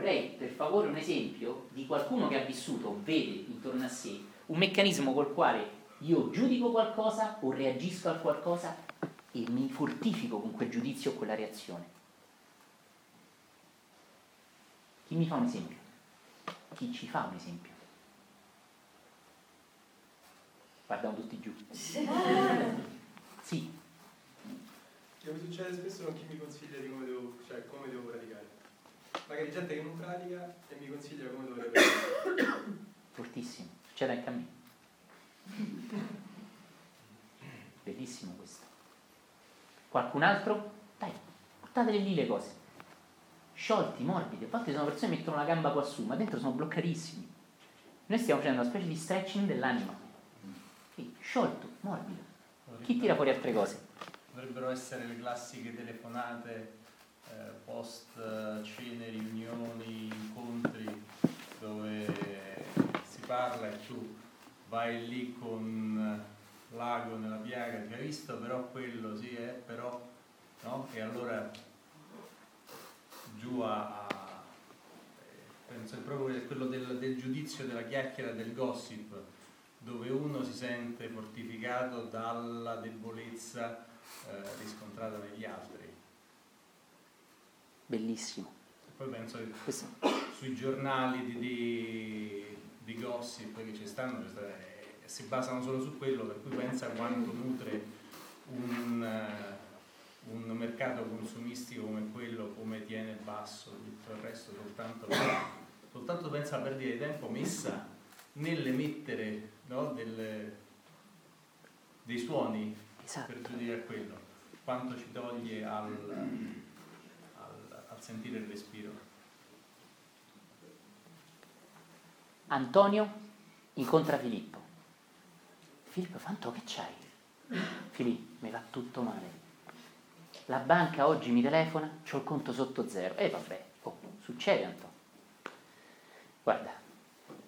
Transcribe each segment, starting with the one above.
vorrei per favore un esempio di qualcuno che ha vissuto, vede intorno a sé un meccanismo col quale io giudico qualcosa o reagisco a qualcosa e mi fortifico con quel giudizio o quella reazione. Chi mi fa un esempio? Chi ci fa un esempio? Guardiamo tutti giù. Sì. Che mi succede spesso con chi mi consiglia di come devo praticare. Magari gente che non pratica e mi consiglia come dovrei praticare. Fortissimo, succede anche a me. Bellissimo questo. Qualcun altro? Dai, portatele lì le cose. Sciolti, morbidi. A volte sono persone che mettono la gamba qua su, ma dentro sono bloccatissimi. Noi stiamo facendo una specie di stretching dell'anima. Quindi, sciolto, morbido. Chi tira fuori altre cose? Dovrebbero essere le classiche telefonate, post cene, riunioni, incontri, dove si parla e tu vai lì con l'ago nella piaga, ti hai visto però quello, sì, però, no? E allora giù penso è proprio quello del giudizio, della chiacchiera, del gossip, dove uno si sente fortificato dalla debolezza riscontrata negli altri. Bellissimo. E poi penso che sui giornali di gossip che ci stanno, si basano solo su quello, per cui pensa quanto nutre un mercato consumistico come quello, come tiene basso tutto il resto, soltanto pensa a perdere tempo messa nell'emettere, no, dei suoni. Esatto. Per giudicare a quello, quanto ci toglie al sentire il respiro. Antonio incontra Filippo. Filippo, Fanto, che c'hai? Filippo, mi va tutto male. La banca oggi mi telefona, c'ho il conto sotto zero. E vabbè, succede, Antonio. Guarda,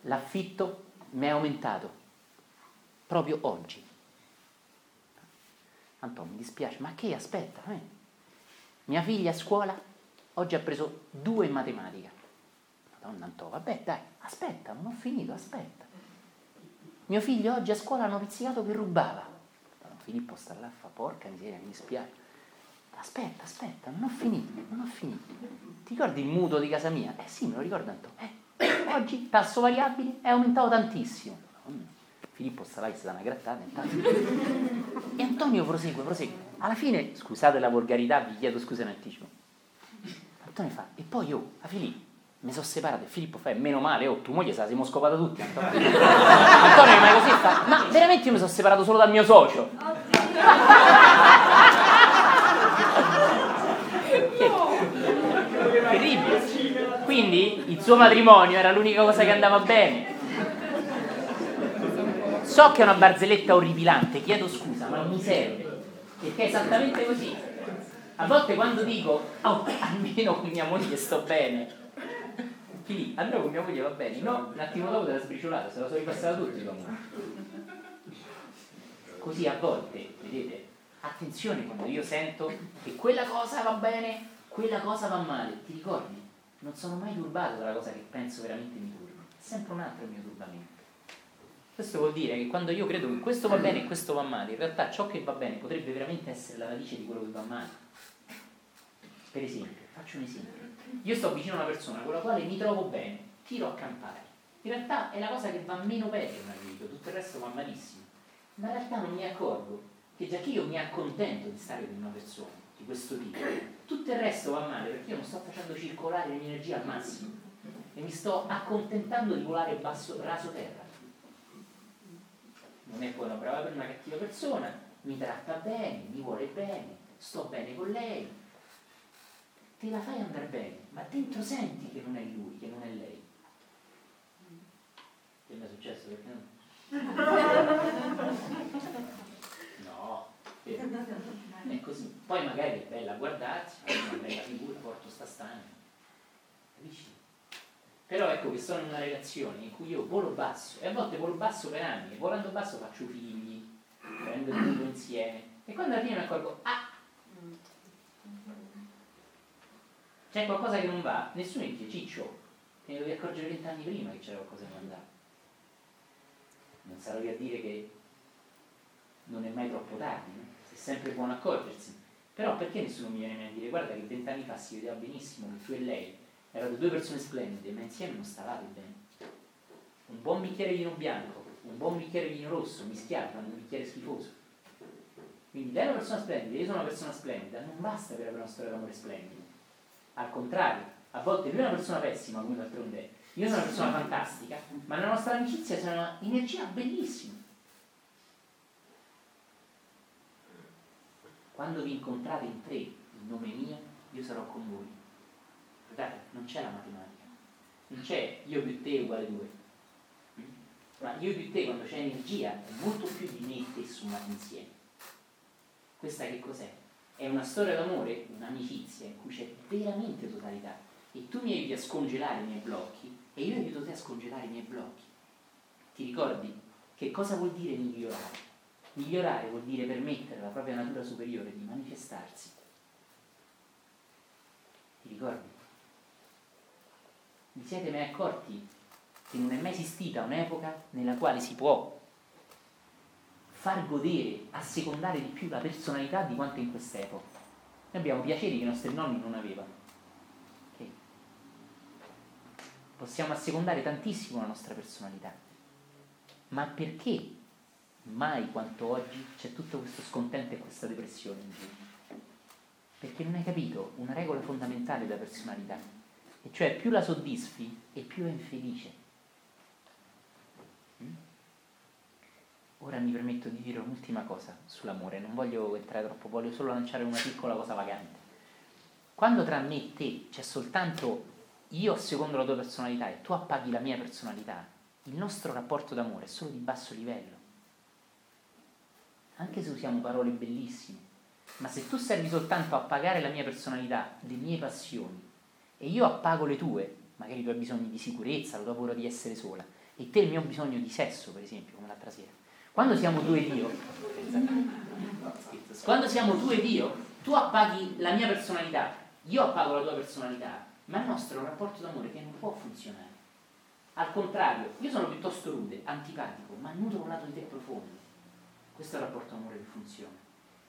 l'affitto mi è aumentato proprio oggi. Antonio, mi dispiace, ma che aspetta? Mia figlia a scuola oggi ha preso 2 in matematica. Madonna, Antonio, vabbè, dai, aspetta, non ho finito, aspetta. Mio figlio oggi a scuola hanno pizzicato che rubava. Filippo sta là, fa porca miseria, mi dispiace. Aspetta, non ho finito. Ti ricordi il mutuo di casa mia? Sì, me lo ricordo, Antonio. Oggi tasso variabile è aumentato tantissimo. Madonna. Filippo sta là e si dà una grattata intanto. E Antonio prosegue. Alla fine, scusate la volgarità, vi chiedo scusa in anticipo. Antonio fa, e poi io, a Filippo, mi sono separato. E Filippo fa, meno male, tu moglie se la siamo scopata tutti, Antonio. Antonio rimane così e fa, ma veramente io mi sono separato solo dal mio socio. Terribile. Quindi il suo matrimonio era l'unica cosa che andava bene. So che è una barzelletta orripilante, chiedo scusa, ma non mi serve, perché è esattamente così. A volte quando dico, almeno con mia moglie sto bene, Filippo, almeno con mia moglie va bene, no, un attimo dopo te l'ha sbriciolata, se la sono ripassata tutti comunque. Così a volte, vedete, attenzione quando io sento che quella cosa va bene, quella cosa va male, ti ricordi? Non sono mai turbato dalla cosa che penso veramente mi turba, è sempre un altro il mio turbamento. Questo vuol dire che quando io credo che questo va bene e questo va male, in realtà ciò che va bene potrebbe veramente essere la radice di quello che va male. Per esempio, faccio un esempio. Io sto vicino a una persona con la quale mi trovo bene, tiro a campare. In realtà è la cosa che va meno bene in un amico, tutto il resto va malissimo. Ma in realtà non mi accorgo che già che io mi accontento di stare con una persona di questo tipo, tutto il resto va male perché io non sto facendo circolare la mia energia al massimo e mi sto accontentando di volare basso, raso terra. Non è buona brava per una cattiva persona, mi tratta bene, mi vuole bene, sto bene con lei. Te la fai andare bene, ma dentro senti che non è lui, che non è lei. Che mi è successo? Perché no? È così. Poi magari è bella guardarsi, è una bella figura, porto sta stana. Capisci? Però ecco che sono in una relazione in cui io volo basso, e a volte volo basso per anni, e volando basso faccio figli, prendo tutto insieme, e quando alla fine mi accorgo, c'è qualcosa che non va, nessuno dice, ciccio, mi dovevi accorgere 20 anni prima che c'era qualcosa che non andava. Non sarò io a dire che non è mai troppo tardi, no? È sempre buono accorgersi. Però perché nessuno mi viene mai a dire guarda che 20 anni fa si vedeva benissimo che tu e lei erano due persone splendide, ma insieme non stavate bene. Un buon bicchiere di vino bianco, un buon bicchiere di vino rosso mischiato con un bicchiere schifoso. Quindi lei è una persona splendida, io sono una persona splendida, non basta per avere una storia d'amore splendida. Al contrario, a volte lui è una persona pessima, come d'altronde è. Io sono una persona fantastica, ma nella nostra amicizia c'è una energia bellissima. Quando vi incontrate in tre, in nome mio, io sarò con voi. Guardate, non c'è la matematica, non c'è io più te uguale 2. Ma io più te, quando c'è energia, è molto più di me e te summato insieme. Questa che cos'è? È una storia d'amore, un'amicizia in cui c'è veramente totalità. E tu mi aiuti a scongelare i miei blocchi e io aiuto te a scongelare i miei blocchi. Ti ricordi? Che cosa vuol dire migliorare? Migliorare vuol dire permettere alla propria natura superiore di manifestarsi. Ti ricordi? Vi siete mai accorti che non è mai esistita un'epoca nella quale si può far godere, assecondare di più la personalità di quanto in quest'epoca? Noi abbiamo piaceri che i nostri nonni non avevano. Okay. Possiamo assecondare tantissimo la nostra personalità. Ma perché mai quanto oggi c'è tutto questo scontento e questa depressione in giro? Perché non hai capito una regola fondamentale della personalità, e cioè più la soddisfi e più è infelice. Ora mi permetto di dire un'ultima cosa sull'amore, non voglio entrare troppo, voglio solo lanciare una piccola cosa vagante. Quando tra me e te c'è soltanto io secondo la tua personalità e tu appaghi la mia personalità, il nostro rapporto d'amore è solo di basso livello. Anche se usiamo parole bellissime, ma se tu servi soltanto a pagare la mia personalità, le mie passioni, e io appago le tue, magari i tuoi bisogni di sicurezza, la tua paura di essere sola, e te il mio bisogno di sesso, per esempio, come l'altra sera. Quando siamo tu ed io, tu appaghi la mia personalità, io appago la tua personalità, ma il nostro è un rapporto d'amore che non può funzionare. Al contrario, io sono piuttosto rude, antipatico, ma nutro un lato di te profondo. Questo è il rapporto d'amore che funziona.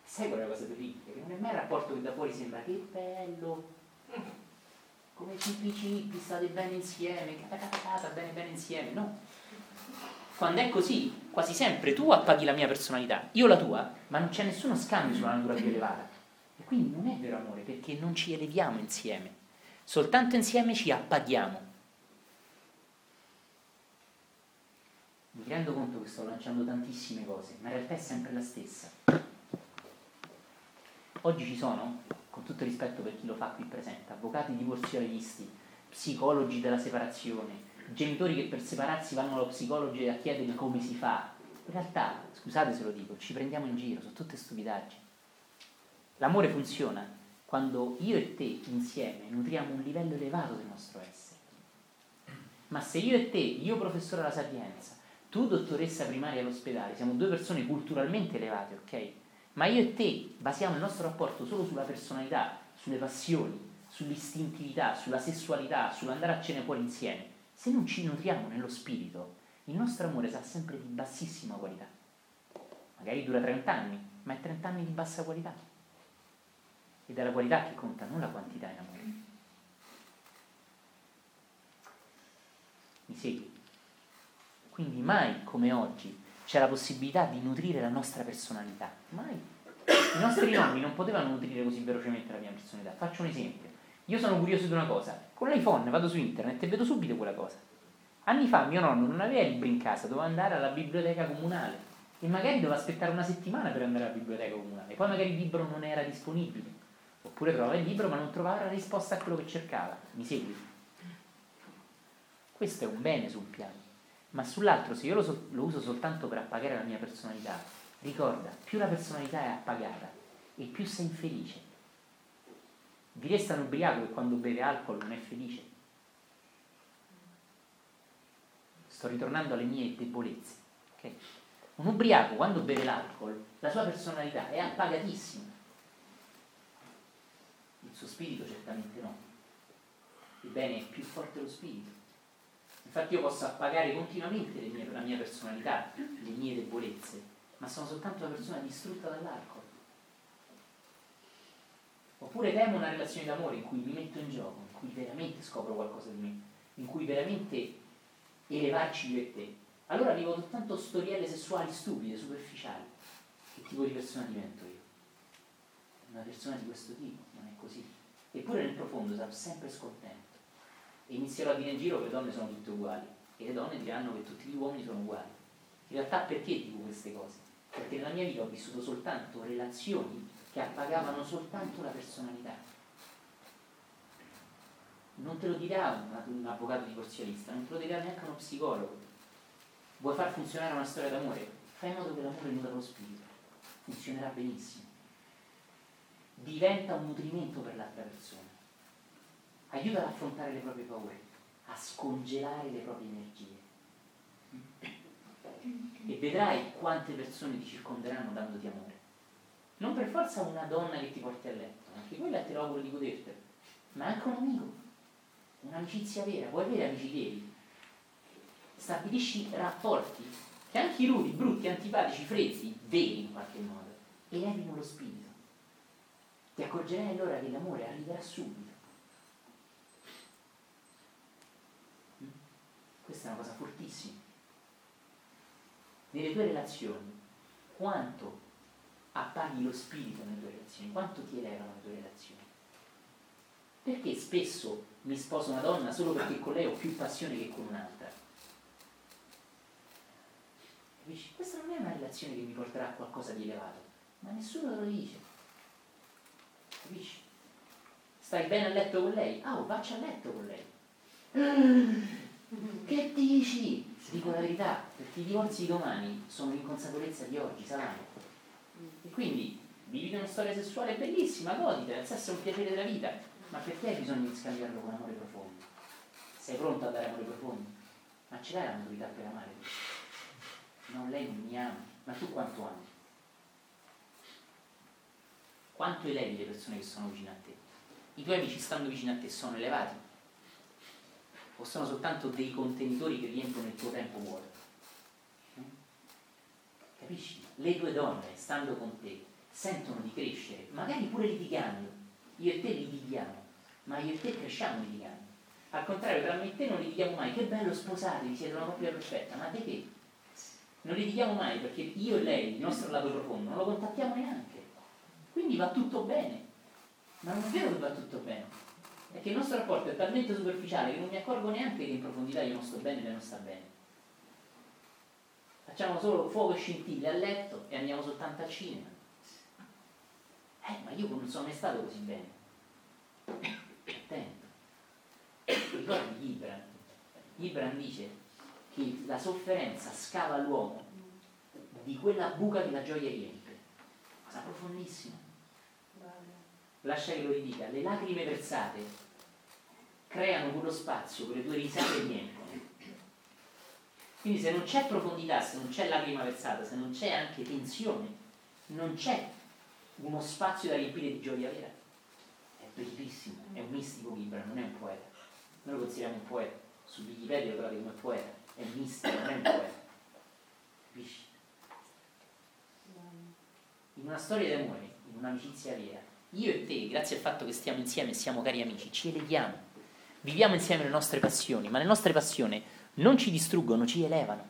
Sai qual è la cosa più ricca? Che non è mai il rapporto che da fuori sembra che bello, come cippi, state bene insieme, catacatata, bene insieme, no. Quando è così, quasi sempre tu appaghi la mia personalità, io la tua, ma non c'è nessuno scambio sulla natura più elevata. E quindi non è vero amore, perché non ci eleviamo insieme, soltanto insieme ci appaghiamo. Mi rendo conto che sto lanciando tantissime cose, ma in realtà è sempre la stessa. Oggi ci sono, con tutto rispetto per chi lo fa qui presente, avvocati divorzialisti, psicologi della separazione, genitori che per separarsi vanno allo psicologo a chiedergli come si fa. In realtà, scusate se lo dico, ci prendiamo in giro, sono tutte stupidaggini. L'amore funziona quando io e te insieme nutriamo un livello elevato del nostro essere. Ma se io e te, io professore alla Sapienza, tu dottoressa primaria all'ospedale, siamo due persone culturalmente elevate, ok? Ma io e te basiamo il nostro rapporto solo sulla personalità, sulle passioni, sull'istintività, sulla sessualità, sull'andare a cena fuori insieme. Se non ci nutriamo nello spirito, il nostro amore sarà sempre di bassissima qualità. Magari dura 30 anni, ma è 30 anni di bassa qualità. Ed è la qualità che conta, non la quantità in amore. Mi segui? Quindi mai come oggi c'è la possibilità di nutrire la nostra personalità. Mai. I nostri nonni non potevano nutrire così velocemente la mia personalità. Faccio un esempio. Io sono curioso di una cosa, con l'iPhone vado su internet e vedo subito quella cosa. Anni fa mio nonno non aveva libri in casa, doveva andare alla biblioteca comunale e magari doveva aspettare una settimana per andare alla biblioteca comunale, poi magari il libro non era disponibile, oppure trovava il libro ma non trovava la risposta a quello che cercava. Mi segui? Questo è un bene su un piano, ma sull'altro se io lo uso soltanto per appagare la mia personalità, ricorda, più la personalità è appagata e più sei felice. Vi resta un ubriaco che quando beve alcol non è felice. Sto ritornando alle mie debolezze. Okay? Un ubriaco quando beve l'alcol, la sua personalità è appagatissima. Il suo spirito certamente no. Ebbene, è più forte lo spirito. Infatti io posso appagare continuamente la mia personalità, le mie debolezze, ma sono soltanto una persona distrutta dall'alcol. Oppure temo una relazione d'amore in cui mi metto in gioco, in cui veramente scopro qualcosa di me, in cui veramente elevarci io e te. Allora vivo soltanto storielle sessuali stupide, superficiali. Che tipo di persona divento io? Una persona di questo tipo, non è così. Eppure nel profondo sarò sempre scontento. E inizierò a dire in giro che le donne sono tutte uguali. E le donne diranno che tutti gli uomini sono uguali. In realtà perché dico queste cose? Perché nella mia vita ho vissuto soltanto relazioni che appagavano soltanto la personalità. Non te lo dirà un avvocato divorzialista, non te lo dirà neanche uno psicologo. Vuoi far funzionare una storia d'amore? Fai in modo che l'amore nutra lo spirito. Funzionerà benissimo. Diventa un nutrimento per l'altra persona. Aiuta ad affrontare le proprie paure, a scongelare le proprie energie. E vedrai quante persone ti circonderanno dandoti amore. Non per forza una donna che ti porti a letto, anche quella te lo auguro di godertela, ma anche un amico, un'amicizia vera. Vuoi avere amici veri? Stabilisci rapporti che anche i rude, brutti, antipatici, freddi, veri in qualche modo, elevino lo spirito. Ti accorgerai allora che l'amore arriverà subito. Questa è una cosa fortissima. Nelle tue relazioni, quanto appaghi lo spirito nelle tue relazioni, quanto ti elevano le tue relazioni? Perché spesso mi sposo una donna solo perché con lei ho più passione che con un'altra? Capisci? Questa non è una relazione che mi porterà a qualcosa di elevato, ma nessuno te lo dice. Capisci? Stai bene a letto con lei? Ah, oh, vacci a letto con lei. Che dici? Dico la verità, perché i divorzi di domani sono l'inconsapevolezza di oggi, saranno. E quindi vivi una storia sessuale bellissima, godita, nel senso è un piacere della vita, ma perché hai bisogno di scambiarlo con amore profondo? Sei pronto a dare amore profondo? Ma ce l'hai la maturità per amare? No, lei non mi ama, ma tu quanto ami? Quanto elevi le persone che sono vicine a te? I tuoi amici stando vicino a te sono elevati? O sono soltanto dei contenitori che riempiono il tuo tempo vuoto? Capisci? Le due donne, stando con te, sentono di crescere, magari pure litigando. Io e te litighiamo, ma io e te cresciamo litigando. Al contrario, tra me e te non litighiamo mai. Che bello, sposatevi, siete una coppia perfetta. Ma di che? Non litighiamo mai perché io e lei, il nostro lato profondo, non lo contattiamo neanche. Quindi va tutto bene. Ma non è vero che va tutto bene. È che il nostro rapporto è talmente superficiale che non mi accorgo neanche che in profondità io non sto bene e lei non sta bene. Facciamo solo fuoco e scintille a letto e andiamo soltanto al cinema. Ma io non sono mai stato così bene. Attento. Ricordi Gibran? Gibran dice che la sofferenza scava l'uomo di quella buca che la gioia riempie. Cosa profondissima. Lascia che lo ridica, le lacrime versate creano quello spazio che le tue risate riempiono. Quindi se non c'è profondità, se non c'è lacrima versata, se non c'è anche tensione, non c'è uno spazio da riempire di gioia vera. È bellissimo, è un mistico Gibran, non è un poeta. Noi lo consideriamo un poeta, su Wikipedia lo trovate come poeta, è mistico, non è un poeta. Capisci? In una storia d'amore, in un'amicizia vera, io e te, grazie al fatto che stiamo insieme e siamo cari amici, ci eleghiamo, viviamo insieme le nostre passioni, ma le nostre passioni non ci distruggono, ci elevano.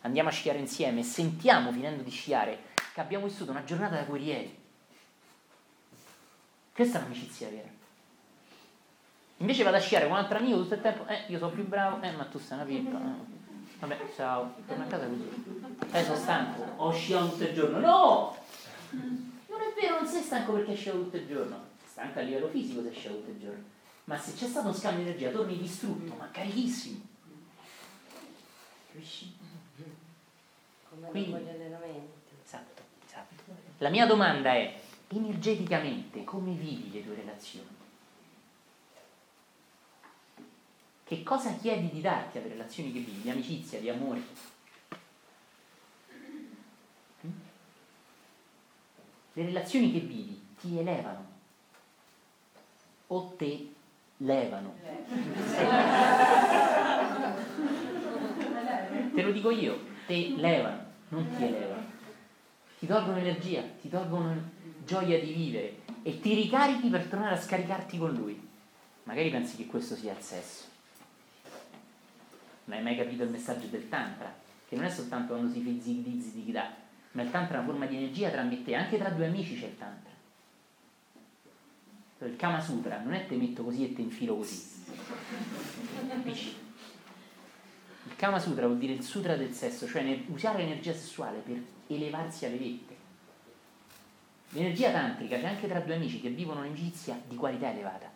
Andiamo a sciare insieme e sentiamo, finendo di sciare, che abbiamo vissuto una giornata da guerrieri. Questa è un'amicizia vera. Invece vado a sciare con un altro amico tutto il tempo, io sono più bravo, ma tu sei una pippa. Vabbè, ciao, torno a casa così. Sono stanco, ho sciato tutto il giorno. No! Non è vero, non sei stanco perché hai sciato tutto il giorno, stanco a livello fisico se hai sciato tutto il giorno, ma se c'è stato un scambio di energia torni distrutto, ma carichissimo. Capisci? Quindi, esatto. La mia domanda è, energeticamente come vivi le tue relazioni? Che cosa chiedi di darti alle relazioni che vivi, di amicizia, di amore? Le relazioni che vivi ti elevano o te levano? dico io, te levano, non ti elevano, ti tolgono energia, ti tolgono gioia di vivere e ti ricarichi per tornare a scaricarti con lui. Magari pensi che questo sia il sesso. Non hai mai capito il messaggio del tantra, che non è soltanto quando si fa zig-zig-zig-da, ma il tantra è una forma di energia tra me e te, anche tra due amici c'è il tantra. Il Kama Sutra non è te metto così e te infilo così, capisci? Il Kama Sutra vuol dire il sutra del sesso, cioè usare l'energia sessuale per elevarsi alle vette. L'energia tantrica c'è anche tra due amici che vivono un'amicizia di qualità elevata,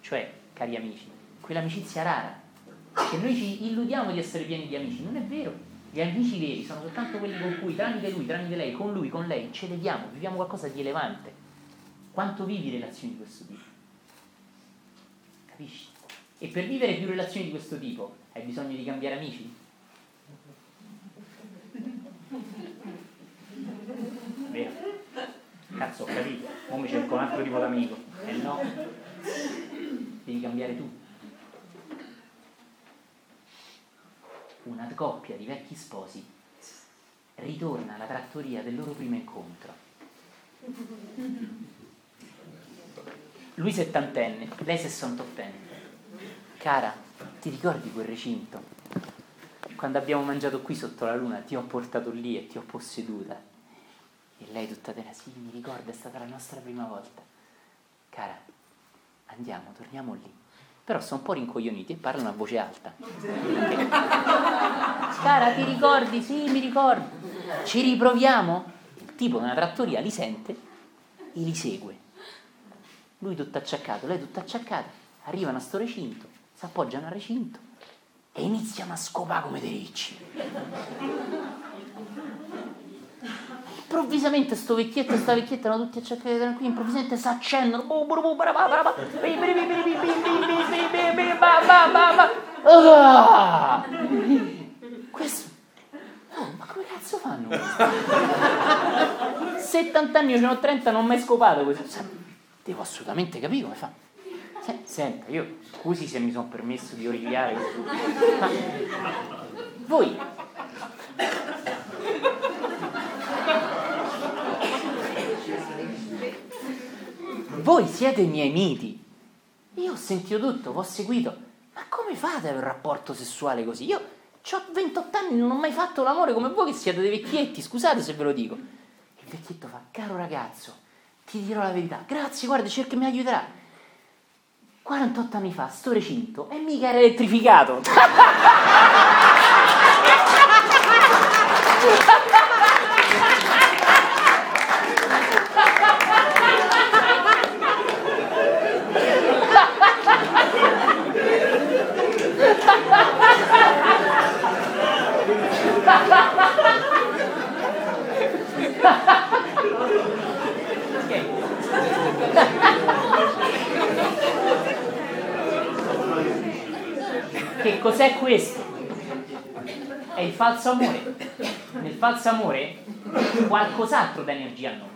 cioè, cari amici, quell'amicizia rara che noi ci illudiamo di essere pieni di amici. Non è vero, gli amici veri sono soltanto quelli con cui tramite lui, tramite lei, con lui, con lei ci eleviamo, viviamo qualcosa di elevante. Quanto vivi relazioni di questo tipo? Capisci? E per vivere più relazioni di questo tipo hai bisogno di cambiare amici? Vero? Cazzo, ho capito, ora mi cerco un altro tipo d'amico. No, devi cambiare tu. Una coppia di vecchi sposi ritorna alla trattoria del loro primo incontro. Lui 70enne, lei 68enne. Cara, ti ricordi quel recinto? Quando abbiamo mangiato qui sotto la luna, ti ho portato lì e ti ho posseduta. E lei tutta terra, sì, mi ricordo, è stata la nostra prima volta. Cara, andiamo, torniamo lì. Però sono un po' rincoglioniti e parlano a voce alta. Cara, ti ricordi? Sì, mi ricordo. Ci riproviamo? Il tipo nella trattoria li sente e li segue. Lui tutto acciaccato, lei tutta acciaccata. Arrivano a sto recinto, si appoggiano al recinto e iniziano a scopare come dei ricci. Improvvisamente sto vecchietto e sta vecchietta erano tutti acciaccati tranquilli, improvvisamente si accendono. Ah! Questo. Oh, ma come cazzo fanno questo? 70 anni, io ce ne ho 30, non ho mai scopato questo. Devo assolutamente capire come fa. Senta, io scusi se mi sono permesso di origliare, ma voi siete i miei miti. Io ho sentito tutto, vi ho seguito. Ma come fate ad avere un rapporto sessuale così? Io ho 28 anni, non ho mai fatto l'amore come voi che siete dei vecchietti. Scusate se ve lo dico. Il vecchietto fa, caro ragazzo, ti dirò la verità. Grazie, guarda, cerca, mi aiuterà. 48 anni fa, sto recinto e mica era elettrificato. Che cos'è questo? È il falso amore. Nel falso amore qualcos'altro dà energia a noi.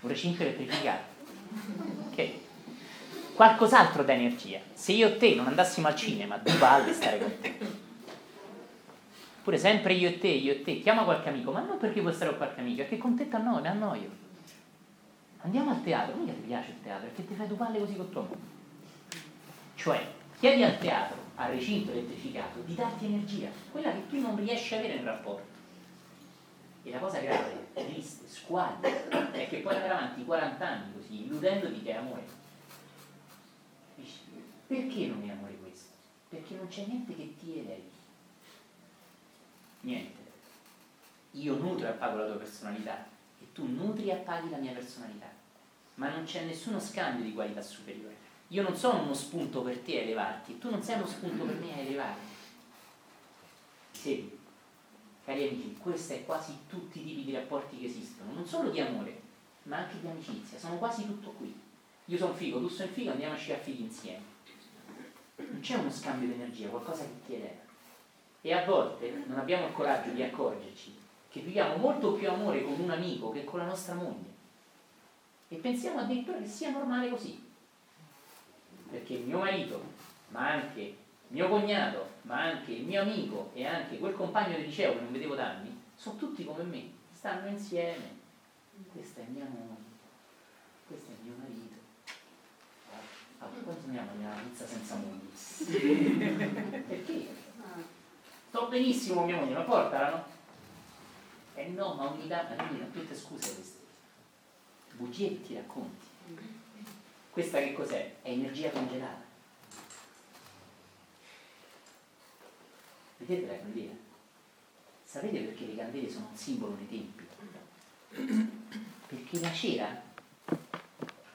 Un recinto elettrificato. Ok? Qualcos'altro dà energia. Se io e te non andassimo al cinema, due palle stare con te. Pure sempre io e te, chiama qualche amico, ma non perché vuoi stare con qualche amico, è che con te mi annoio. Andiamo al teatro, mica ti piace il teatro, perché ti fai due palle così con tuo amico. Cioè, chiedi al teatro, al recinto elettrificato, di darti energia, quella che tu non riesci a avere nel rapporto. E la cosa grave, triste, squallida, è che puoi andare avanti 40 anni così, illudendoti che è amore. Capisci? Perché non è amore questo? Perché non c'è niente che ti elevi. Niente. Io nutro e appago la tua personalità e tu nutri e appaghi la mia personalità. Ma non c'è nessuno scambio di qualità superiore. Io non sono uno spunto per te a elevarti, tu non sei uno spunto per me a elevarti. Sì, cari amici, questo è quasi tutti i tipi di rapporti che esistono, non solo di amore, ma anche di amicizia, sono quasi tutto qui. Io sono figo, tu sei figo, andiamo a sciare fighi insieme. Non c'è uno scambio di energia, qualcosa che ti eleva. E a volte non abbiamo il coraggio di accorgerci che viviamo molto più amore con un amico che con la nostra moglie. E pensiamo addirittura che sia normale così. Perché mio marito, ma anche mio cognato, ma anche il mio amico e anche quel compagno di liceo che non vedevo da anni, sono tutti come me, stanno insieme. Questa è mia moglie, questo è mio marito. Ah, quanto mi ama una pizza senza moglie? Perché? Sto benissimo, mia moglie, ma portala, no? Eh no, ma ogni tutte scuse queste. Bugie che ti racconti. Questa che cos'è? È energia congelata. Vedete la candela? Sapete perché le candele sono un simbolo nei tempi? Perché la cera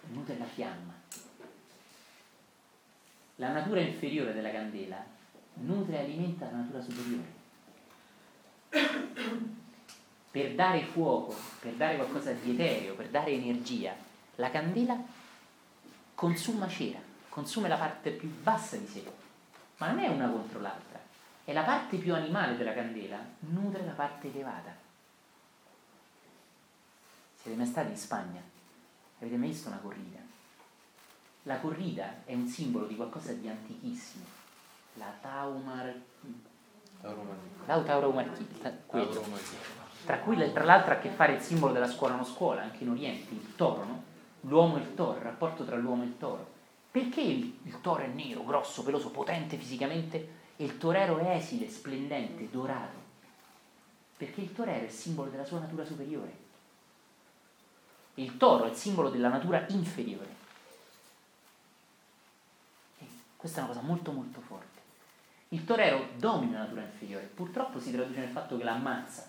nutre la fiamma. La natura inferiore della candela nutre e alimenta la natura superiore. Per dare fuoco, per dare qualcosa di etereo, per dare energia, la candela consuma cera, consuma la parte più bassa di sé, ma non è una contro l'altra. E la parte più animale della candela nutre la parte elevata. Siete mai stati in Spagna? Avete mai visto una corrida? La corrida è un simbolo di qualcosa di antichissimo. La tauromachia. Tra l'altro ha a che fare il simbolo della scuola non scuola, anche in Oriente, il toro, no? L'uomo e il toro, il rapporto tra l'uomo e il toro. Perché il toro è nero, grosso, peloso, potente fisicamente? E il torero è esile, splendente, dorato, perché il torero è il simbolo della sua natura superiore. Il toro è il simbolo della natura inferiore. E questa è una cosa molto molto forte. Il torero domina la natura inferiore, purtroppo si traduce nel fatto che la ammazza.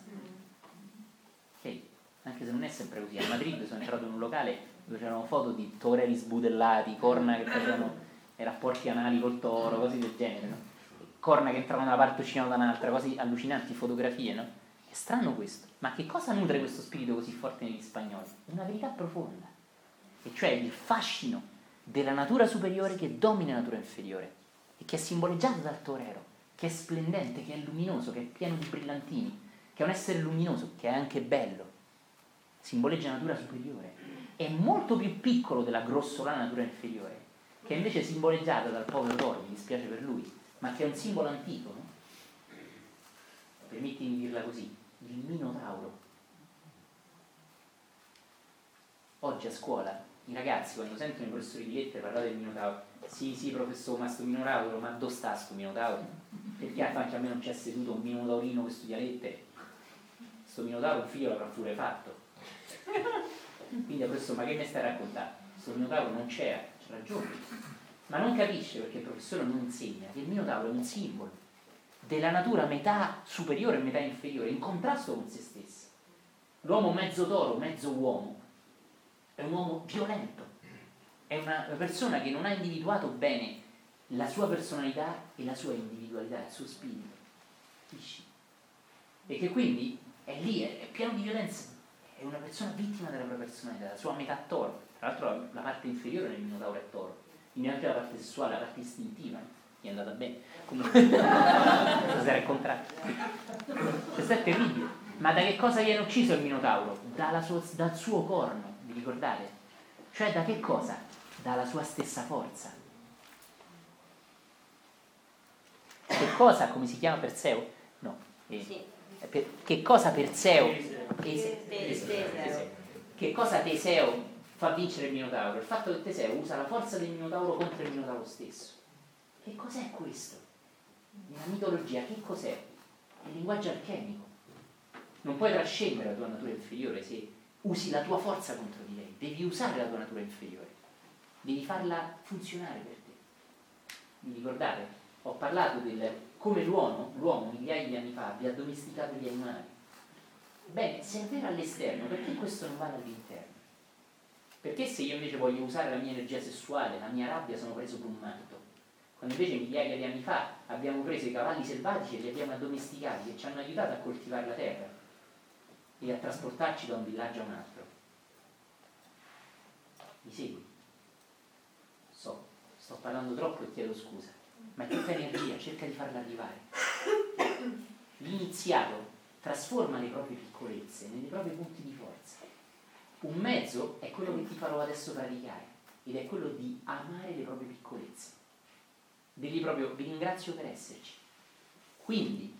Okay. Anche se non è sempre così. A Madrid sono entrato in un locale dove c'erano foto di toreri sbudellati, corna che facevano i rapporti anali col toro, cose del genere, no? Corna che entrava da una parte uscivano da un'altra, cose allucinanti, fotografie, no? È strano questo, ma che cosa nutre questo spirito così forte negli spagnoli? Una verità profonda, e cioè il fascino della natura superiore che domina la natura inferiore e che è simboleggiato dal torero, che è splendente, che è luminoso, che è pieno di brillantini, che è un essere luminoso, che è anche bello, simboleggia la natura superiore, è molto più piccolo della grossolana natura inferiore, che è invece simboleggiata dal povero toro, mi dispiace per lui, ma che è un simbolo antico, no? Permettimi di dirla così, il Minotauro. Oggi a scuola i ragazzi quando sentono i professori di lettere parlare del Minotauro, sì professore, ma sto Minotauro, ma dove sta sto Minotauro? Perché anche a me non c'è seduto un Minotaurino che studia lettere? Sto Minotauro un figlio l'avrà pure fatto. Quindi professore, ma che mi stai raccontando? Sto Minotauro non c'era, c'ha ragione. Ma non capisce, perché il professore non insegna, che il Minotauro è un simbolo della natura metà superiore e metà inferiore, in contrasto con se stessa. L'uomo mezzo toro, mezzo uomo, è un uomo violento, è una persona che non ha individuato bene la sua personalità e la sua individualità, il suo spirito. Capisci? E che quindi è lì, è pieno di violenza, è una persona vittima della propria personalità, la sua metà toro. Tra l'altro la parte inferiore del Minotauro è toro. Neanche la parte sessuale, la parte istintiva gli è andata bene. Comunque era il contratto. Questo è terribile. Ma da che cosa viene ucciso il Minotauro? Dal suo corno, vi ricordate? Cioè da che cosa? Dalla sua stessa forza. Che cosa, come si chiama Perseo? No. Che cosa Perseo? Che cosa Teseo fa vincere il Minotauro? Il fatto che Teseo usa la forza del Minotauro contro il Minotauro stesso. Che cos'è questo? Nella mitologia che cos'è? È il linguaggio alchemico. Non puoi trascendere la tua natura inferiore se usi la tua forza contro di lei. Devi usare la tua natura inferiore. Devi farla funzionare per te. Vi ricordate? Ho parlato del come l'uomo migliaia di anni fa, abbia addomesticato gli animali. Bene, se è vero all'esterno, perché questo non vale all'interno? Perché se io invece voglio usare la mia energia sessuale, la mia rabbia, sono preso per un matto? Quando invece migliaia di anni fa abbiamo preso i cavalli selvatici e li abbiamo addomesticati e ci hanno aiutato a coltivare la terra e a trasportarci da un villaggio a un altro. Mi segui? Sto parlando troppo e chiedo scusa, ma è tutta energia, cerca di farla arrivare. L'iniziato trasforma le proprie piccolezze nei propri punti di forza. Un mezzo è quello che ti farò adesso praticare, ed è quello di amare le proprie piccolezze. Digli proprio, vi ringrazio per esserci. Quindi,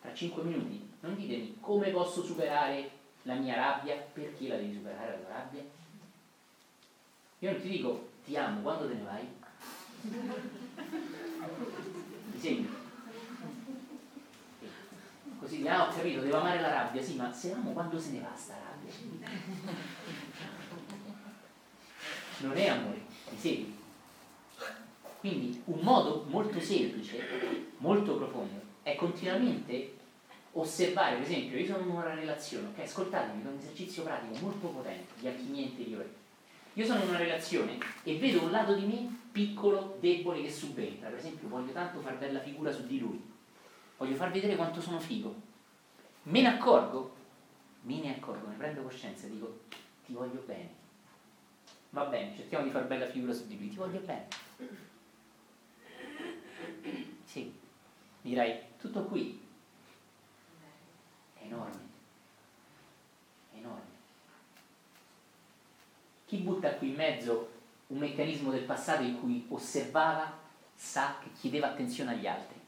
tra 5 minuti, non ditemi come posso superare la mia rabbia, perché la devi superare la tua rabbia. Io non ti dico, ti amo, quando te ne vai? Ti senti? Così, ah, ho capito, devo amare la rabbia, sì, ma se amo quando se ne va sta rabbia? Non è amore, ti segui. Quindi un modo molto semplice, molto profondo, è continuamente osservare, per esempio, io sono in una relazione, ok? Ascoltatemi, è un esercizio pratico molto potente di alchimia interiore. Io sono in una relazione e vedo un lato di me piccolo, debole, che subentra. Per esempio, voglio tanto far bella figura su di lui. Voglio far vedere quanto sono figo. Me ne accorgo, ne prendo coscienza e dico, ti voglio bene. Va bene, cerchiamo di far bella figura su di lui, ti voglio bene. Sì, direi, tutto qui. È enorme. È enorme. Chi butta qui in mezzo un meccanismo del passato in cui osservava, sa che chiedeva attenzione agli altri?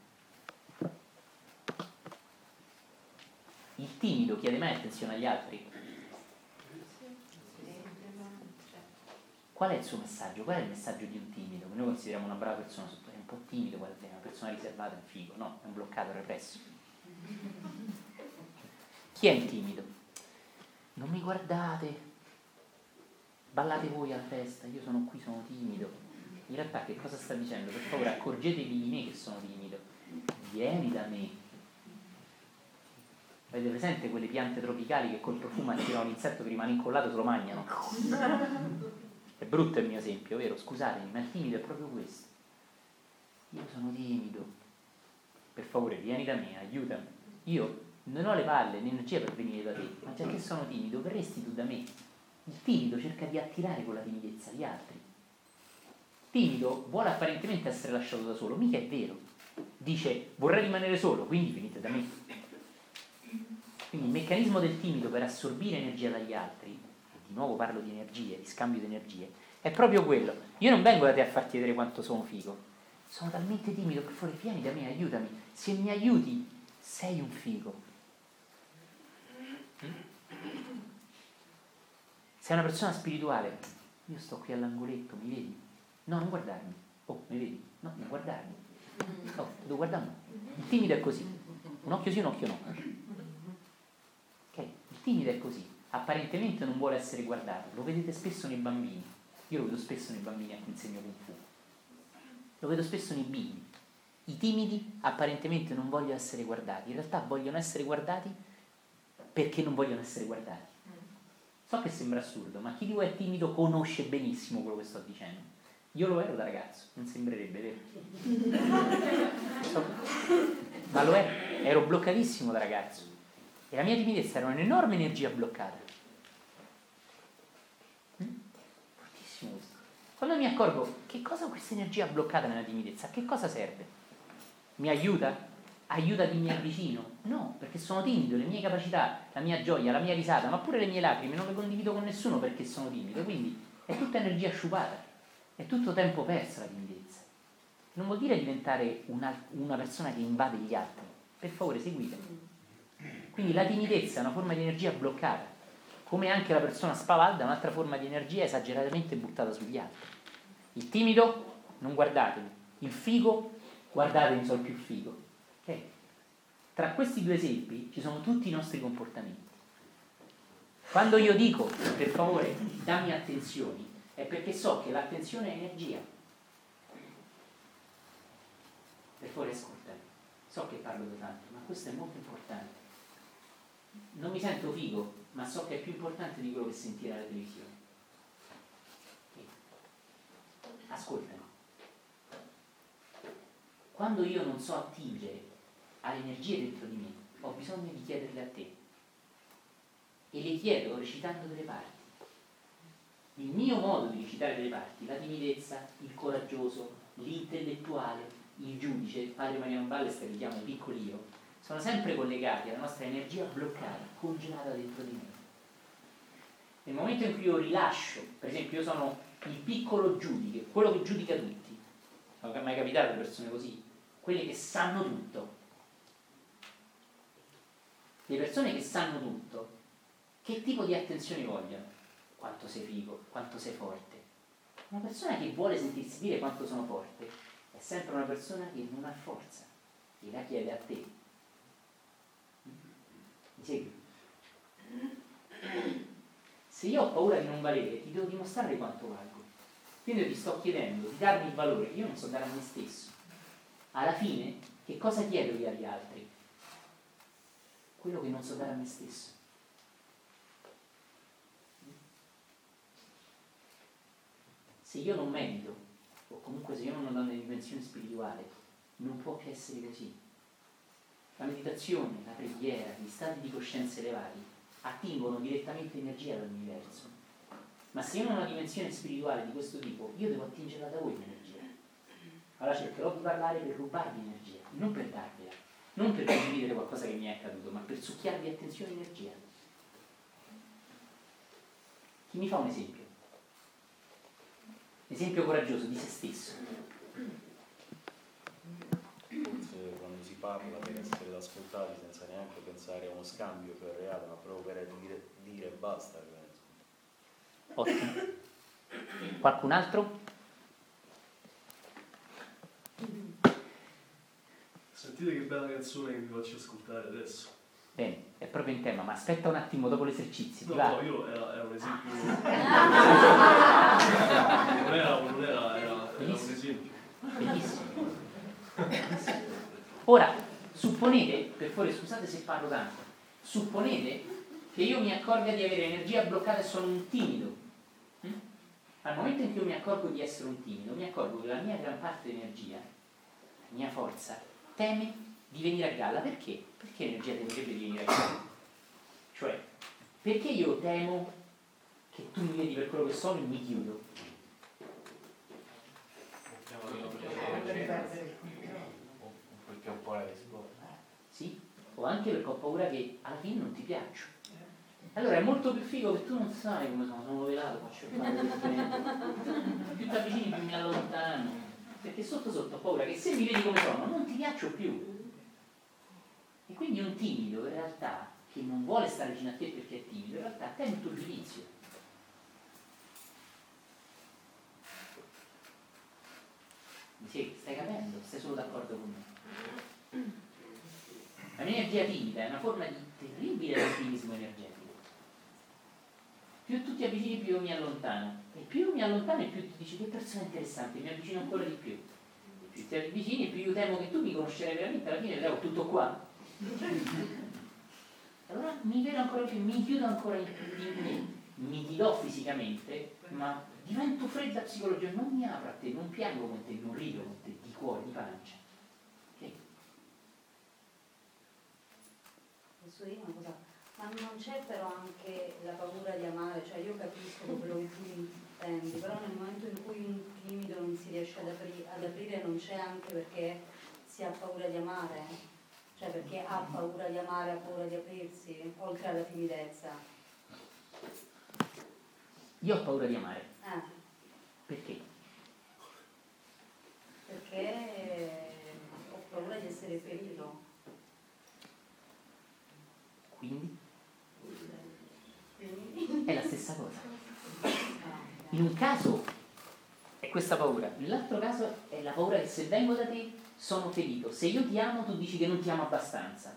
Il timido chiede mai attenzione agli altri? Qual è il suo messaggio? Qual è il messaggio di un timido? Noi consideriamo una brava persona, è un po' timido, guarda, è una persona riservata, è un figo, no? È un bloccato, represso. Chi è il timido? Non mi guardate, ballate voi alla festa, io sono qui, sono timido. In realtà che cosa sta dicendo? Per favore accorgetevi di me che sono timido, vieni da me. Avete presente quelle piante tropicali che col profumo attirano un insetto che rimane incollato e se lo mangiano? È brutto il mio esempio, vero? Scusatemi, ma il timido è proprio questo. Io sono timido. Per favore, vieni da me, aiutami. Io non ho le palle, l'energia per venire da te, ma già che sono timido, verresti tu da me. Il timido cerca di attirare con la timidezza gli altri. Il timido vuole apparentemente essere lasciato da solo, mica è vero. Dice, vorrei rimanere solo, quindi venite da me. Quindi il meccanismo del timido per assorbire energia dagli altri, e di nuovo parlo di energie, di scambio di energie, è proprio quello. Io non vengo da te a farti vedere quanto sono figo. Sono talmente timido, per favore vieni da me, aiutami. Se mi aiuti, sei un figo. Sei una persona spirituale. Io sto qui all'angoletto, mi vedi? No, non guardarmi. Oh, mi vedi? No, non guardarmi. Oh, devo guardarmi. Il timido è così. Un occhio sì, un occhio no. Timido è così, apparentemente non vuole essere guardato, lo vedete spesso nei bambini, io lo vedo spesso nei bambini a cui insegno Kung Fu, lo vedo spesso nei bimbi, i timidi apparentemente non vogliono essere guardati, in realtà vogliono essere guardati perché non vogliono essere guardati. So che sembra assurdo, ma chi di voi è timido conosce benissimo quello che sto dicendo. Io lo ero da ragazzo, non sembrerebbe vero? Ma lo ero bloccatissimo da ragazzo. E la mia timidezza era un'enorme energia bloccata. Fortissimo questo. Quando mi accorgo, che cosa questa energia bloccata nella timidezza? A che cosa serve? Mi aiuta? Aiuta chi mi avvicino? No, perché sono timido, le mie capacità, la mia gioia, la mia risata, ma pure le mie lacrime, non le condivido con nessuno perché sono timido. Quindi è tutta energia sciupata, è tutto tempo perso la timidezza. Non vuol dire diventare una persona che invade gli altri. Per favore, seguitemi. Quindi la timidezza è una forma di energia bloccata, come anche la persona spavalda è un'altra forma di energia esageratamente buttata sugli altri. Il timido, non guardatemi. Il figo, guardatemi, sono più figo. Okay? Tra questi due esempi ci sono tutti i nostri comportamenti. Quando io dico, per favore, dammi attenzioni, è perché so che l'attenzione è energia. Per favore, ascoltami. So che parlo da tanto, ma questo è molto importante. Non mi sento figo, ma so che è più importante di quello che sentire alla televisione. Ascoltami. Quando io non so attingere alle energie dentro di me, ho bisogno di chiederle a te. E le chiedo recitando delle parti. Il mio modo di recitare delle parti, la timidezza, il coraggioso, l'intellettuale, il giudice, il padre Mariano Ballester li chiama il piccolo io, sono sempre collegati alla nostra energia bloccata, congelata dentro di me. Nel momento in cui io rilascio, per esempio io sono il piccolo giudice, quello che giudica tutti, Ma che è mai capitato di persone così? Quelle che sanno tutto. Le persone che sanno tutto, che tipo di attenzioni vogliono? Quanto sei figo, quanto sei forte. Una persona che vuole sentirsi dire quanto sono forte è sempre una persona che non ha forza, che la chiede a te. Mi segui? Se io ho paura di non valere, ti devo dimostrare quanto valgo. Quindi io ti sto chiedendo di darmi il valore che io non so dare a me stesso. Alla fine, che cosa chiedo io agli altri? Quello che non so dare a me stesso. Se io non medito, o comunque se io non ho una dimensione spirituale, non può che essere così. La meditazione, la preghiera, gli stati di coscienza elevati attingono direttamente energia dall'universo. Ma se io non ho una dimensione spirituale di questo tipo, io devo attingerla da voi l'energia. Allora cercherò di parlare per rubarvi energia, non per darvela, non per condividere qualcosa che mi è accaduto, ma per succhiarvi attenzione e energia. Chi mi fa un esempio? Esempio coraggioso di se stesso. Quando si parla per essere ascoltati senza neanche pensare a uno scambio per reale, ma proprio per dire basta. Ottimo. Qualcun altro? Sentite che bella canzone che vi faccio ascoltare adesso. Bene, è proprio in tema, ma aspetta un attimo dopo l'esercizio. No, io era un esempio. Non era un esempio. Benissimo. Ora, supponete, per favore scusate se parlo tanto, supponete che io mi accorga di avere energia bloccata e sono un timido. Al momento in cui mi accorgo di essere un timido, mi accorgo che la mia gran parte di energia, la mia forza, teme di venire a galla. Perché? Perché l'energia temerebbe di venire a galla? Cioè, perché io temo che tu mi vedi per quello che sono e mi chiudo? Perché ho paura che esploda. Sì, o anche perché ho paura che alla fine non ti piaccio. Allora è molto più figo che tu non sai come sono velato, faccio il male. Più ti avvicini più mi allontano. Perché sotto sotto ho paura che se mi vedi come sono non ti piaccio più. E quindi un timido in realtà, che non vuole stare vicino a te perché è timido, in realtà teme il tuo giudizio. Mi segui? Stai capendo? Stai solo d'accordo con me? La mia energia timida è una forma di terribile attivismo energetico. Più tu ti avvicini più mi allontano. E più mi allontano e più tu dici che persona interessante, mi avvicino ancora di più. Più ti avvicini e più io temo che tu mi conoscerai veramente, alla fine levo tutto qua. Allora mi vedo ancora più, mi chiudo ancora in me, mi dirò fisicamente, ma divento fredda psicologia, non mi apro a te, non piango con te, non rido con te, di cuore, di pancia. Ok? Posso dire una cosa? Ma non c'è però anche la paura di amare, cioè io capisco quello che tu intendi, però nel momento in cui un timido non si riesce ad aprire non c'è anche perché si ha paura di amare, cioè perché ha paura di amare, ha paura di aprirsi, oltre alla timidezza. Io ho paura di amare. Perché? Perché ho paura di essere ferito. Quindi? È la stessa cosa. In un caso è questa paura, nell'altro caso è la paura che se vengo da te sono ferito, se io ti amo tu dici che non ti amo abbastanza,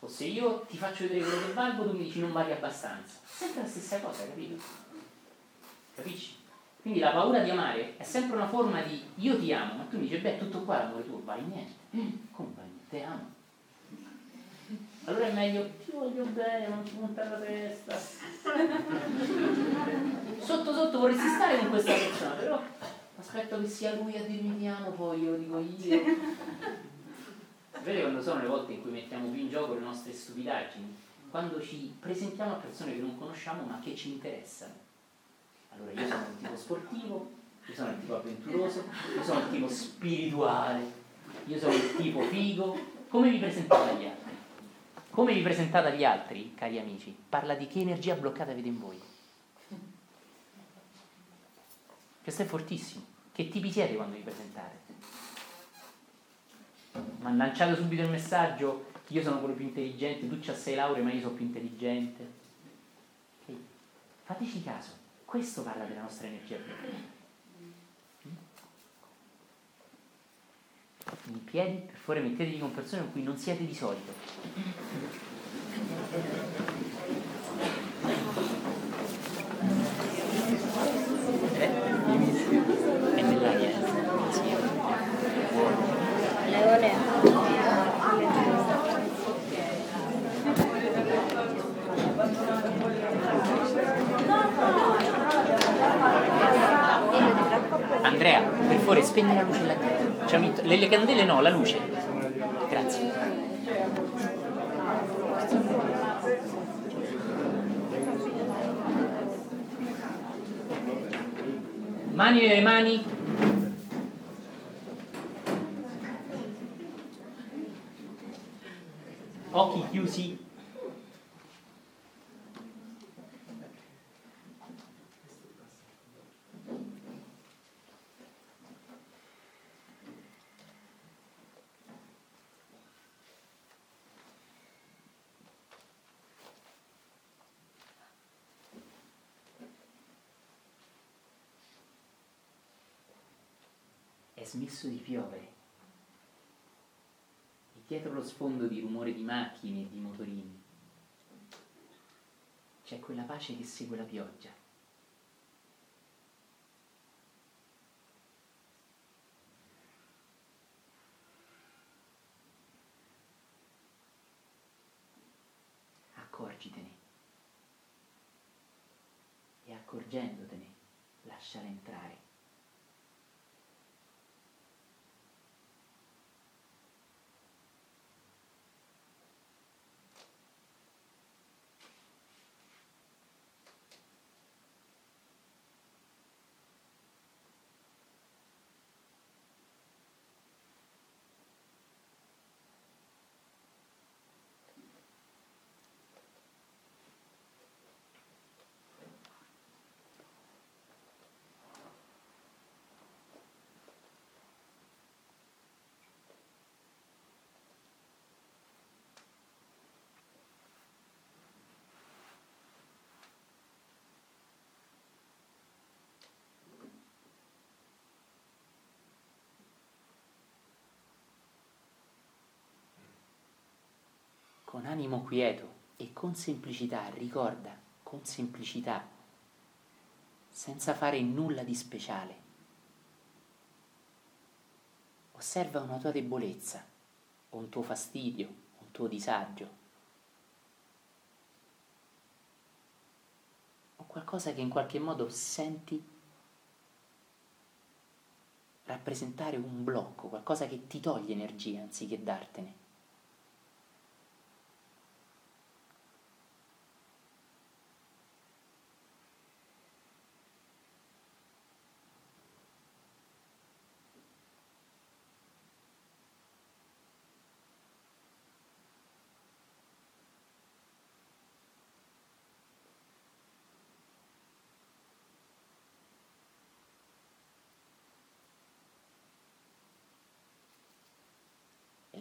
o se io ti faccio vedere quello che valgo tu mi dici non vali abbastanza, sempre la stessa cosa, capito? Capisci? Quindi la paura di amare è sempre una forma di io ti amo, ma tu mi dici beh tutto qua l'amore tuo vale niente, come vale niente? Te amo. Allora è meglio, ti voglio bene, non ti puntare la testa. Sotto sotto vorresti stare con questa persona, però aspetto che sia lui a dirmi ti amo, poi io dico io. Vedi quando sono le volte in cui mettiamo più in gioco le nostre stupidaggini? Quando ci presentiamo a persone che non conosciamo ma che ci interessano. Allora io sono un tipo sportivo, io sono un tipo avventuroso, io sono un tipo spirituale, io sono un tipo figo. Come vi presentate agli altri? Come vi presentate agli altri, cari amici, parla di che energia bloccata avete in voi. Questo è fortissimo. Che Che tipi siete quando vi presentate? Ma lanciate subito il messaggio che io sono quello più intelligente, tu c'hai 6 lauree ma io sono più intelligente. Fateci caso, questo parla della nostra energia propria. In piedi, per favore, mettetevi con persone con cui non siete di solito. È nell'aria. Andrea, per favore, spegni la luce là dietro. Cioè, le candele no, la luce. Grazie. Mani nelle mani. Occhi chiusi. Smesso di piovere e dietro lo sfondo di rumore di macchine e di motorini c'è quella pace che segue la pioggia. Accorgitene e accorgendotene lasciala entrare. Con animo quieto e con semplicità, ricorda, con semplicità, senza fare nulla di speciale. Osserva una tua debolezza, o un tuo fastidio, un tuo disagio, o qualcosa che in qualche modo senti rappresentare un blocco, qualcosa che ti toglie energia anziché dartene.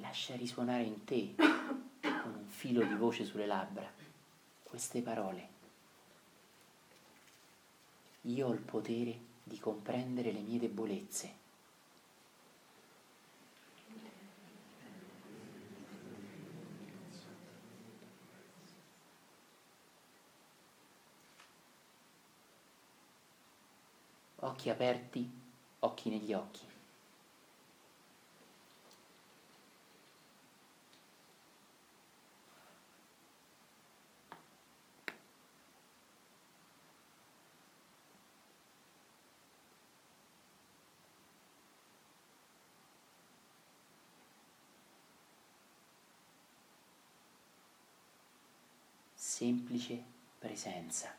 Lascia risuonare in te, con un filo di voce sulle labbra, queste parole. Io ho il potere di comprendere le mie debolezze. Occhi aperti, occhi negli occhi. Semplice presenza.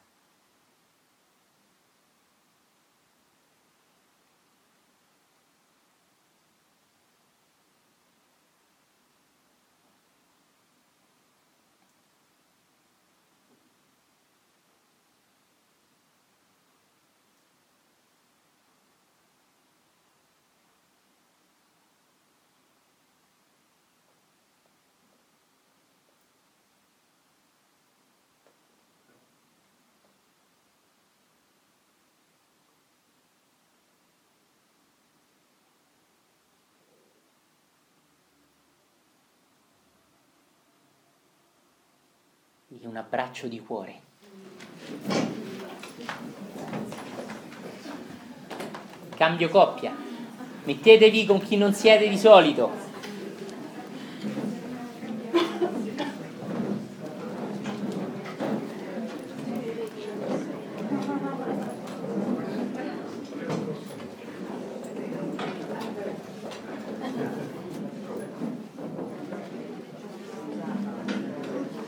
in un abbraccio di cuore. Cambio coppia, mettetevi con chi non siete di solito.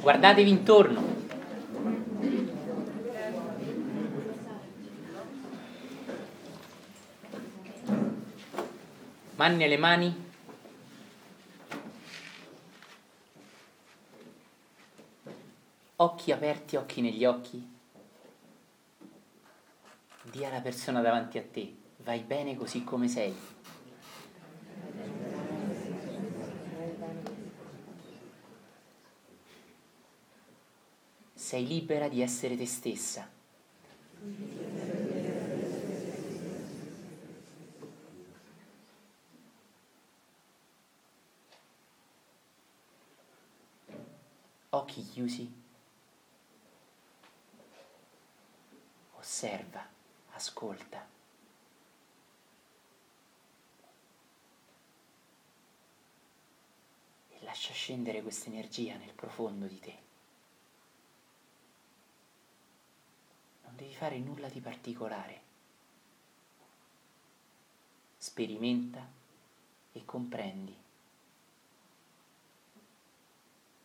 Guardatevi intorno. Mani nelle mani. Occhi aperti, occhi negli occhi. Dì alla persona davanti a te: vai bene così come sei. Sei libera di essere te stessa. Occhi chiusi. Osserva, ascolta. E lascia scendere questa energia nel profondo di te. Non devi fare nulla di particolare. Sperimenta e comprendi.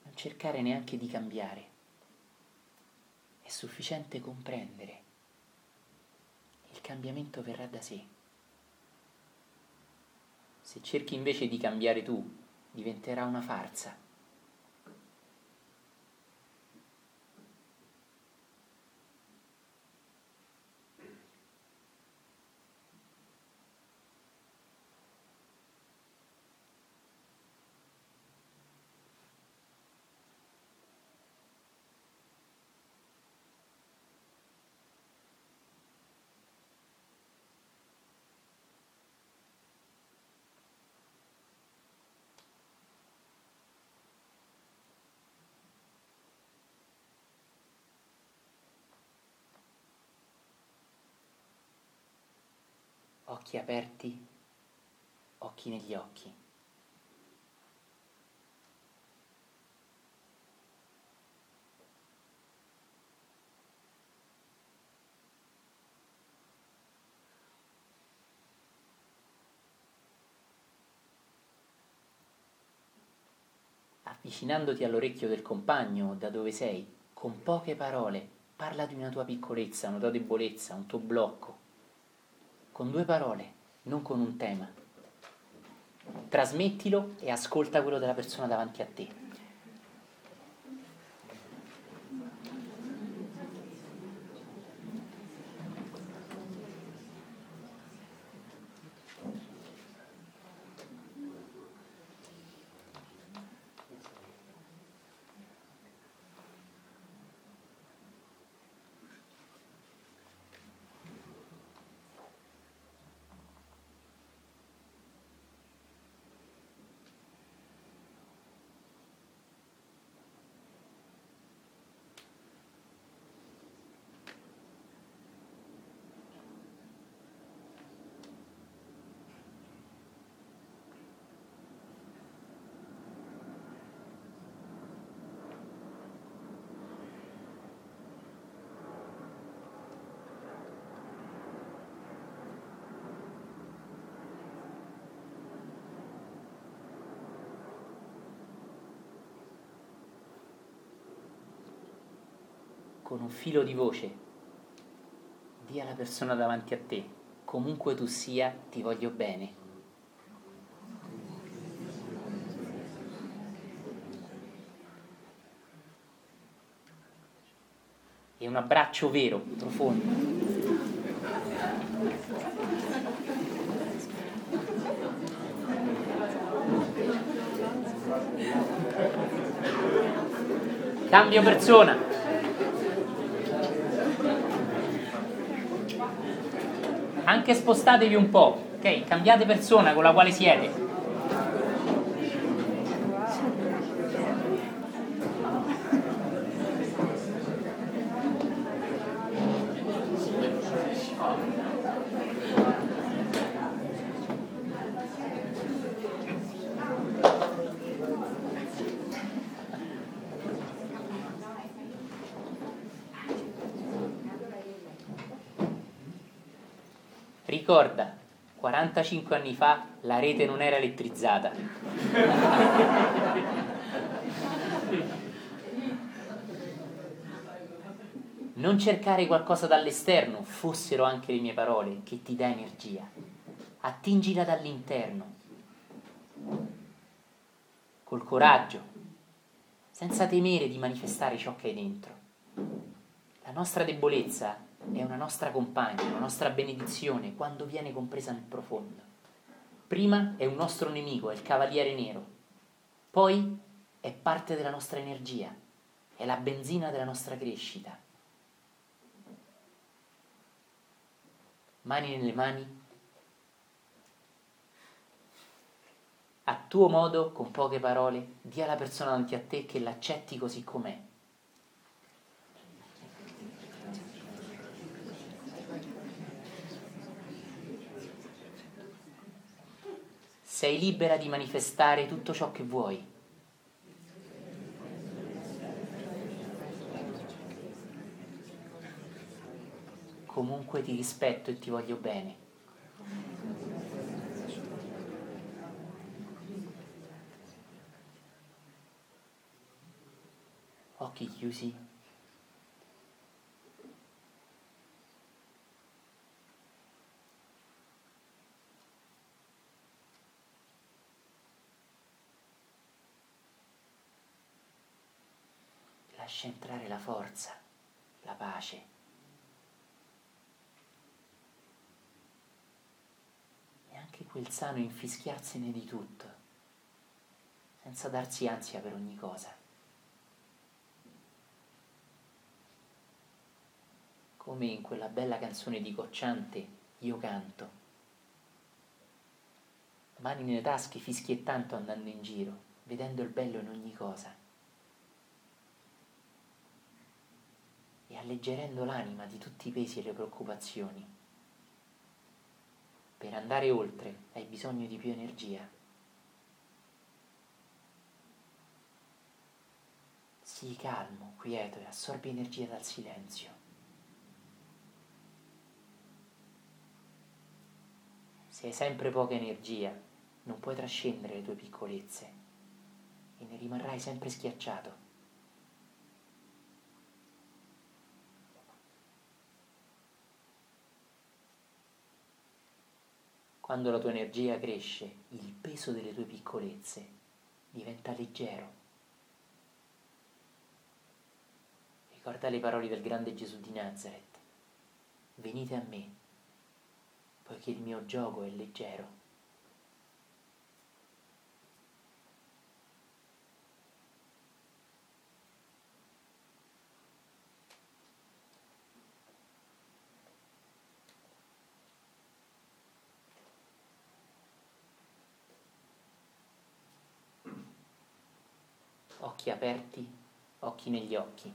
Non cercare neanche di cambiare. È sufficiente comprendere. Il cambiamento verrà da sé. Se cerchi invece di cambiare tu, diventerà una farsa. Occhi aperti, occhi negli occhi. Avvicinandoti all'orecchio del compagno, da dove sei, con poche parole, parla di una tua piccolezza, una tua debolezza, un tuo blocco. Con 2 parole, non con un tema. Trasmettilo e ascolta quello della persona davanti a te. Con un filo di voce, di' alla persona davanti a te: comunque tu sia, ti voglio bene. E un abbraccio vero, profondo. Cambio persona. Anche spostatevi un po', ok? Cambiate persona con la quale siete. ricorda, 45 anni fa la rete non era elettrizzata. Non cercare qualcosa dall'esterno, fossero anche le mie parole, che ti dà energia. Attingila dall'interno, col coraggio, senza temere di manifestare ciò che hai dentro. La nostra debolezza è una nostra compagna, una nostra benedizione quando viene compresa nel profondo. Prima è un nostro nemico, è il cavaliere nero, poi è parte della nostra energia, è la benzina della nostra crescita. Mani nelle mani, a tuo modo, con poche parole, dia alla persona davanti a te che l'accetti così com'è. Sei libera di manifestare tutto ciò che vuoi. Comunque ti rispetto e ti voglio bene. Occhi chiusi. Lascia entrare la forza, la pace. Quel sano infischiarsene di tutto, senza darsi ansia per ogni cosa. Come in quella bella canzone di Cocciante, io canto. Mani nelle tasche, fischiettando andando in giro, vedendo il bello in ogni cosa. E alleggerendo l'anima di tutti i pesi e le preoccupazioni. Per andare oltre hai bisogno di più energia. Sii calmo, quieto e assorbi energia dal silenzio. Se hai sempre poca energia, non puoi trascendere le tue piccolezze e ne rimarrai sempre schiacciato. Quando la tua energia cresce, il peso delle tue piccolezze diventa leggero. Ricorda le parole del grande Gesù di Nazareth. Venite a me, poiché il mio giogo è leggero. Occhi aperti, occhi negli occhi.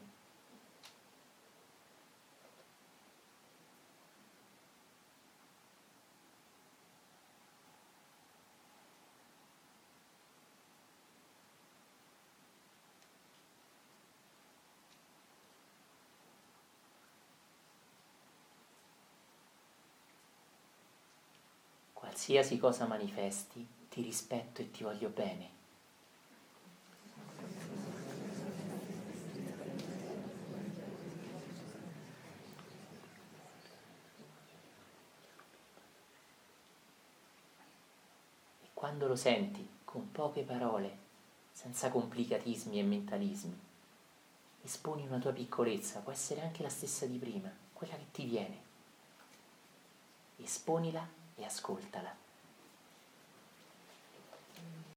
Qualsiasi cosa manifesti, ti rispetto e ti voglio bene. Quando lo senti, con poche parole, senza complicatismi e mentalismi, esponi una tua piccolezza, può essere anche la stessa di prima, quella che ti viene. Esponila e ascoltala.